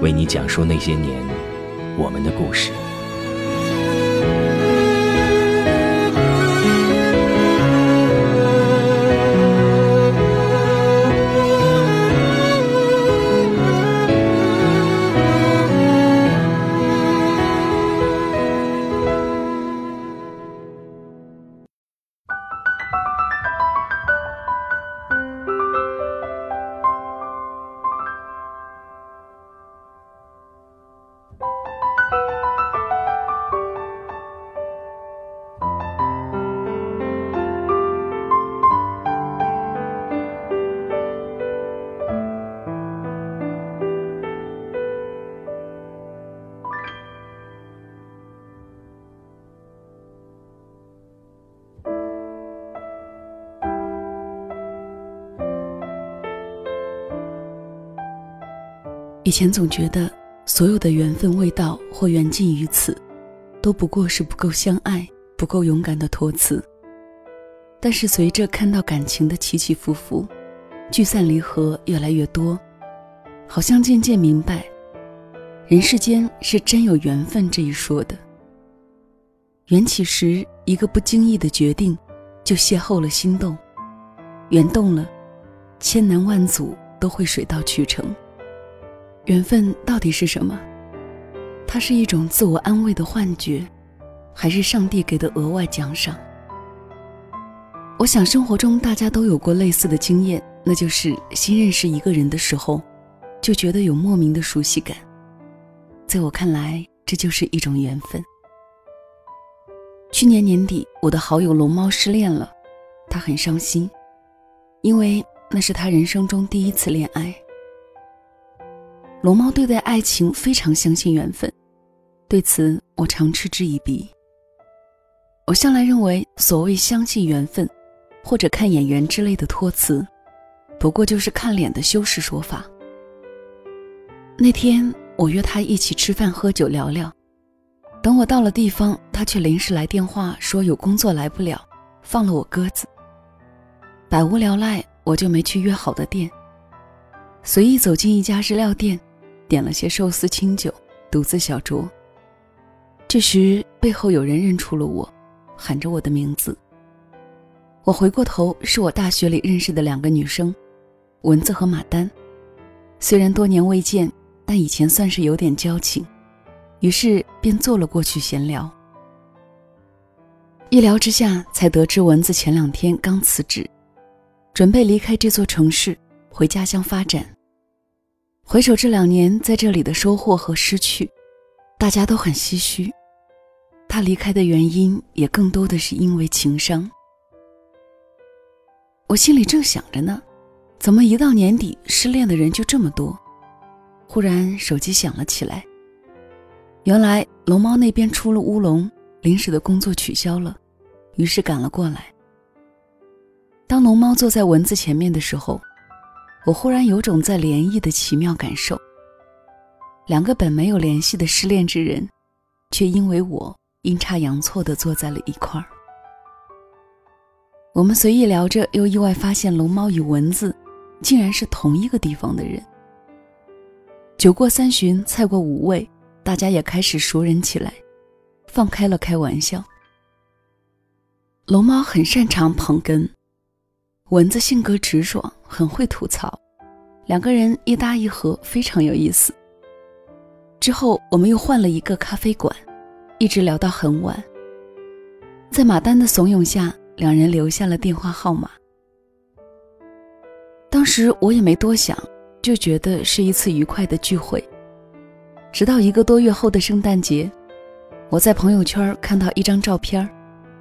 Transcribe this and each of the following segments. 为你讲述那些年我们的故事。以前总觉得所有的缘分未到或缘尽于此，都不过是不够相爱、不够勇敢的托词。但是随着看到感情的起起伏伏，聚散离合越来越多，好像渐渐明白，人世间是真有缘分这一说的。缘起时，一个不经意的决定就邂逅了心动，缘动了，千难万阻都会水到渠成。缘分到底是什么？它是一种自我安慰的幻觉，还是上帝给的额外奖赏？我想生活中大家都有过类似的经验，那就是新认识一个人的时候，就觉得有莫名的熟悉感。在我看来，这就是一种缘分。去年年底，我的好友龙猫失恋了，他很伤心，因为那是他人生中第一次恋爱。龙猫对待爱情非常相信缘分，对此我常嗤之以鼻。我向来认为所谓相信缘分或者看眼缘之类的托词，不过就是看脸的修饰说法。那天我约他一起吃饭喝酒聊聊，等我到了地方，他却临时来电话说有工作来不了，放了我鸽子。百无聊赖，我就没去约好的店，随意走进一家日料店，点了些寿司清酒，独自小酌。这时背后有人认出了我，喊着我的名字。我回过头，是我大学里认识的两个女生，蚊子和马丹。虽然多年未见，但以前算是有点交情，于是便坐了过去闲聊。一聊之下，才得知蚊子前两天刚辞职，准备离开这座城市，回家乡发展。回首这两年在这里的收获和失去，大家都很唏嘘。他离开的原因也更多的是因为情伤。我心里正想着呢，怎么一到年底失恋的人就这么多？忽然手机响了起来，原来龙猫那边出了乌龙，临时的工作取消了，于是赶了过来。当龙猫坐在蚊子前面的时候，我忽然有种在联谊的奇妙感受，两个本没有联系的失恋之人，却因为我阴差阳错地坐在了一块儿。我们随意聊着，又意外发现龙猫与蚊子竟然是同一个地方的人。酒过三巡，菜过五味，大家也开始熟人起来，放开了开玩笑。龙猫很擅长捧哏，蚊子性格直爽，很会吐槽，两个人一搭一合，非常有意思。之后我们又换了一个咖啡馆，一直聊到很晚。在马丹的怂恿下，两人留下了电话号码。当时我也没多想，就觉得是一次愉快的聚会。直到1个多月后的圣诞节，我在朋友圈看到一张照片，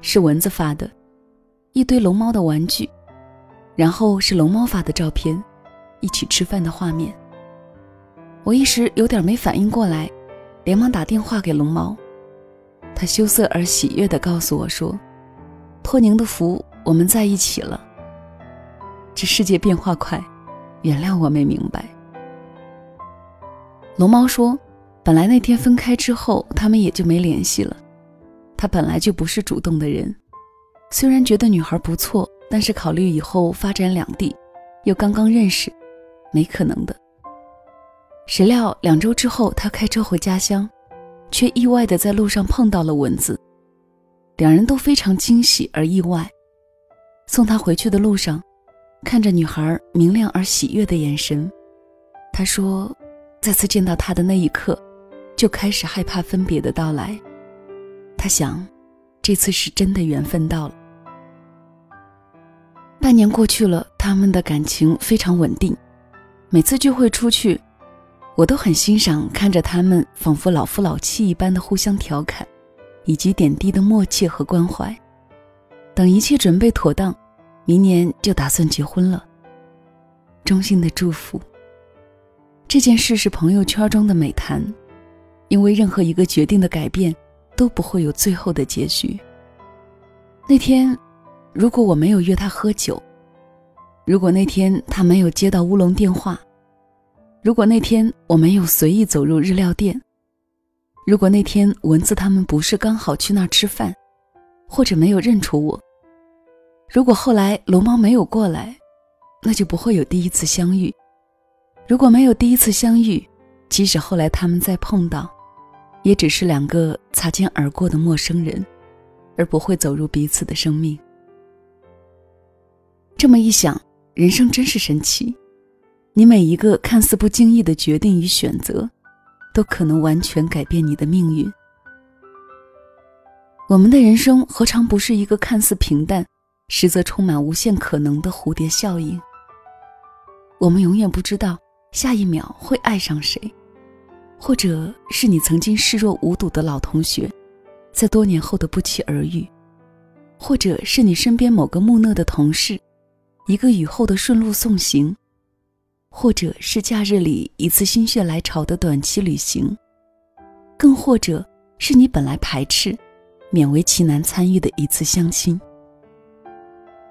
是蚊子发的，一堆龙猫的玩具，然后是龙猫发的照片，一起吃饭的画面。我一时有点没反应过来，连忙打电话给龙猫，他羞涩而喜悦地告诉我说，托宁的福，我们在一起了。这世界变化快，原谅我没明白。龙猫说，本来那天分开之后他们也就没联系了，他本来就不是主动的人，虽然觉得女孩不错，但是考虑以后发展两地，又刚刚认识，没可能的。谁料2周之后他开车回家乡，却意外地在路上碰到了蚊子，两人都非常惊喜而意外。送他回去的路上，看着女孩明亮而喜悦的眼神，他说，再次见到她的那一刻，就开始害怕分别的到来。他想，这次是真的缘分到了。半年过去了，他们的感情非常稳定，每次聚会出去，我都很欣赏看着他们仿佛老夫老妻一般的互相调侃，以及点滴的默契和关怀。等一切准备妥当，明年就打算结婚了。衷心的祝福。这件事是朋友圈中的美谈，因为任何一个决定的改变都不会有最后的结局。那天如果我没有约他喝酒，如果那天他没有接到乌龙电话，如果那天我没有随意走入日料店，如果那天蚊子他们不是刚好去那儿吃饭，或者没有认出我，如果后来龙猫没有过来，那就不会有第一次相遇。如果没有第一次相遇，即使后来他们再碰到，也只是2个擦肩而过的陌生人，而不会走入彼此的生命。这么一想，人生真是神奇，你每一个看似不经意的决定与选择，都可能完全改变你的命运。我们的人生何尝不是一个看似平淡，实则充满无限可能的蝴蝶效应？我们永远不知道下一秒会爱上谁，或者是你曾经视若无睹的老同学，在多年后的不期而遇，或者是你身边某个木讷的同事，一个雨后的顺路送行，或者是假日里一次心血来潮的短期旅行，更或者是你本来排斥，勉为其难参与的一次相亲。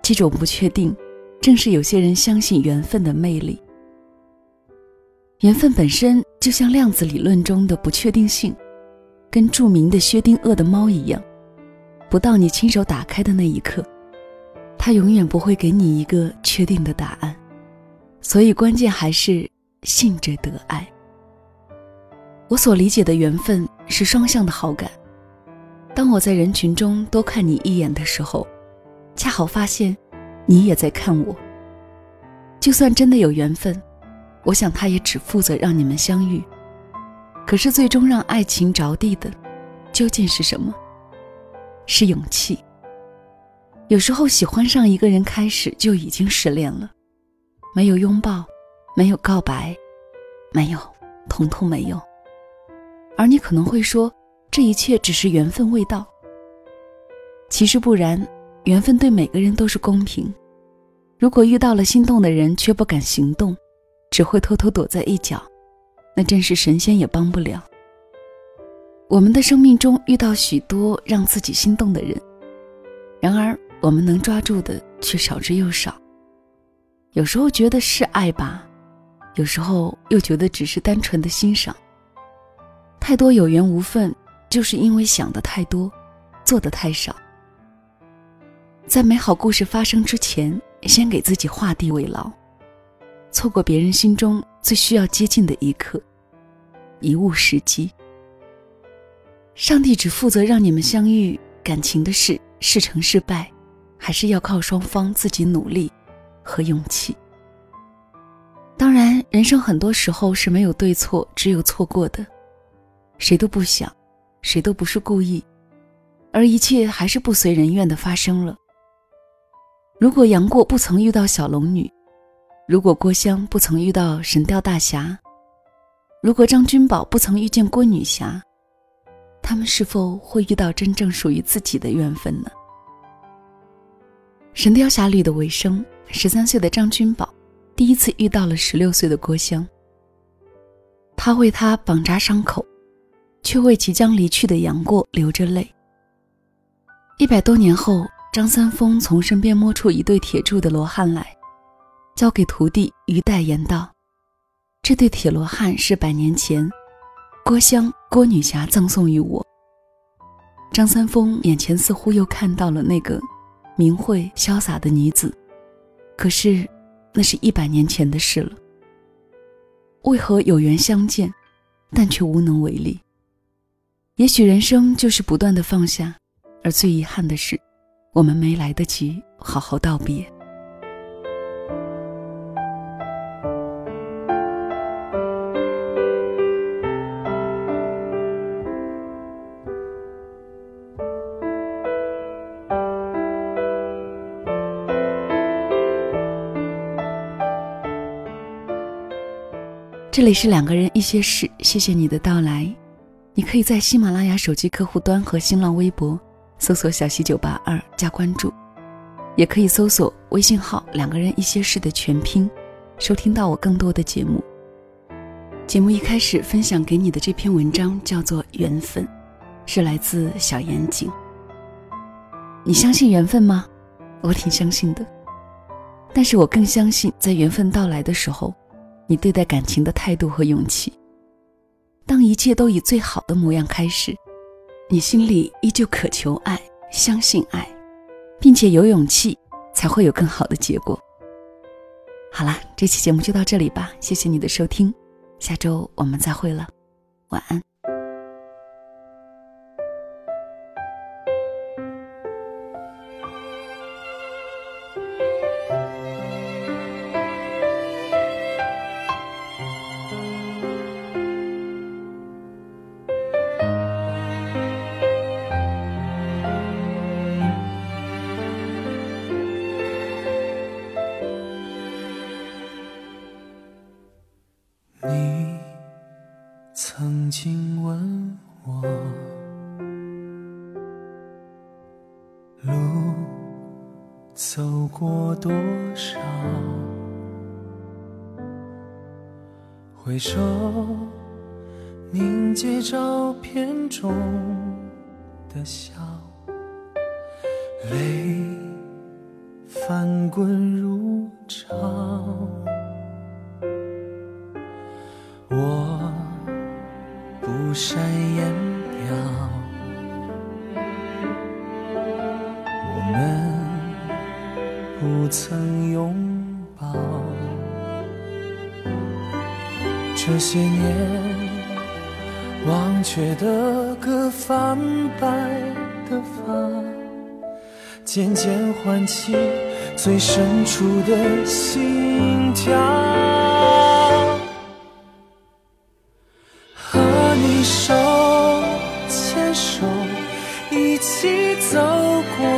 这种不确定，正是有些人相信缘分的魅力。缘分本身就像量子理论中的不确定性，跟著名的薛定谔的猫一样，不到你亲手打开的那一刻，它永远不会给你一个确定的答案。所以关键还是信者得爱。我所理解的缘分是双向的好感，当我在人群中多看你一眼的时候，恰好发现你也在看我。就算真的有缘分，我想他也只负责让你们相遇。可是最终让爱情着地的究竟是什么？是勇气。有时候喜欢上一个人开始就已经失恋了，没有拥抱，没有告白，没有，统统没有。而你可能会说，这一切只是缘分未到。其实不然，缘分对每个人都是公平。如果遇到了心动的人却不敢行动，只会偷偷躲在一角，那真是神仙也帮不了。我们的生命中遇到许多让自己心动的人，然而我们能抓住的却少之又少。有时候觉得是爱吧，有时候又觉得只是单纯的欣赏。太多有缘无分，就是因为想的太多，做的太少。在美好故事发生之前，先给自己画地为牢，错过别人心中最需要接近的一刻，贻误时机。上帝只负责让你们相遇，感情的事，事成事败，还是要靠双方自己努力和勇气。当然，人生很多时候是没有对错，只有错过的。谁都不想，谁都不是故意，而一切还是不随人愿地发生了。如果杨过不曾遇到小龙女，如果郭襄不曾遇到神雕大侠，如果张君宝不曾遇见郭女侠，他们是否会遇到真正属于自己的缘分呢？神雕侠侣的尾声，13岁的张君宝第一次遇到了16岁的郭襄，他为他绑扎伤口，却为即将离去的杨过流着泪。100多年后，张三丰从身边摸出一对铁铸的罗汉来，交给徒弟于代言道，这对铁罗汉是100年前郭襄郭女侠赠送于我。张三丰眼前似乎又看到了那个明慧潇洒的女子，可是那是100年前的事了。为何有缘相见，但却无能为力？也许人生就是不断的放下，而最遗憾的是，我们没来得及好好道别。这里是2个人一些事，谢谢你的到来。你可以在喜马拉雅手机客户端和新浪微博搜索小西982加关注，也可以搜索微信号2个人一些事的全拼，收听到我更多的节目。节目一开始分享给你的这篇文章叫做《缘分》，是来自小严谨。你相信缘分吗？我挺相信的，但是我更相信在缘分到来的时候，你对待感情的态度和勇气。当一切都以最好的模样开始，你心里依旧渴求爱，相信爱，并且有勇气，才会有更好的结果。好啦，这期节目就到这里吧，谢谢你的收听，下周我们再会了，晚安。曾经问我，路走过多少，回首凝结照片中的笑，泪翻滚如潮。我不善言表，我们不曾拥抱，这些年忘却的歌，泛白的发，渐渐唤起最深处的心跳。手牵手一起走过，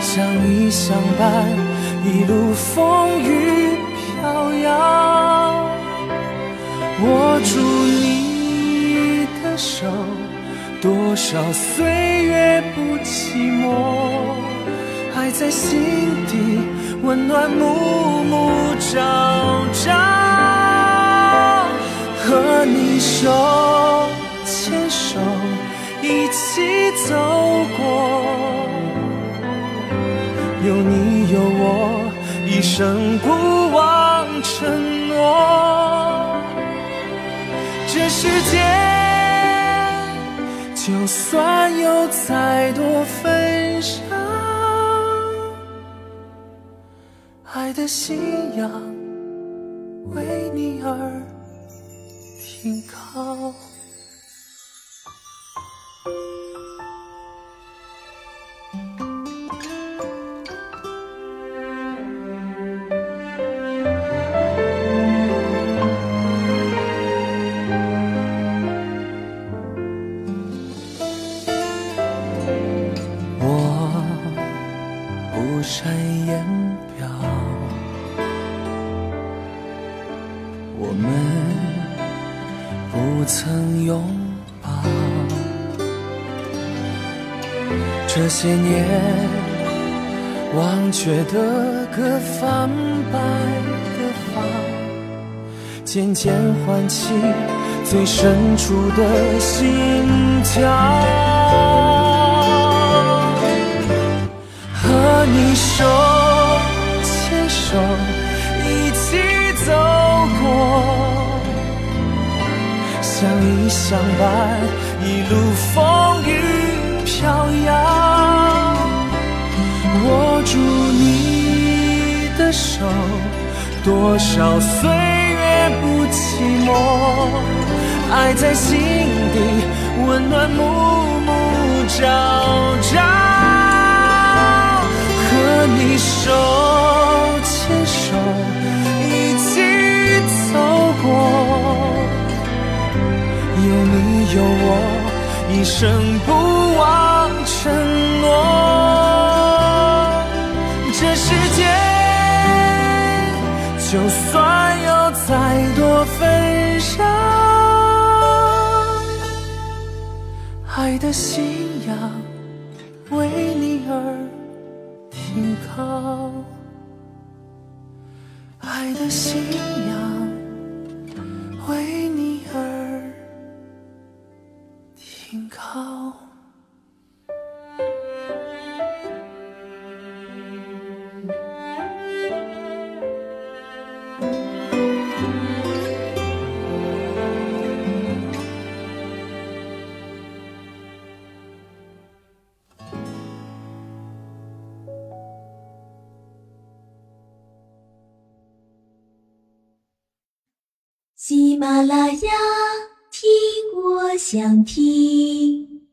相依相伴，一路风雨飘摇。握住你的手，多少岁月不寂寞，爱在心底温暖，暮暮朝朝。和你手牵手一起走过，有你有我，一生不忘承诺。这世界就算有再多纷扰，爱的信仰为你而停靠。我们不曾拥抱。这些年忘却的歌，泛白的发渐渐唤起最深处的心跳，和你手牵手一起走过，相依相伴，一路风雨飘摇。握住你的手，多少岁月不寂寞，爱在心底温暖，暮暮朝朝。和你手牵手一起走过，有你有我，一生不忘承诺。这世界就算有再多纷扰，爱的信仰为你而停靠，爱的信仰为你而停靠。喜马拉雅，听我想听。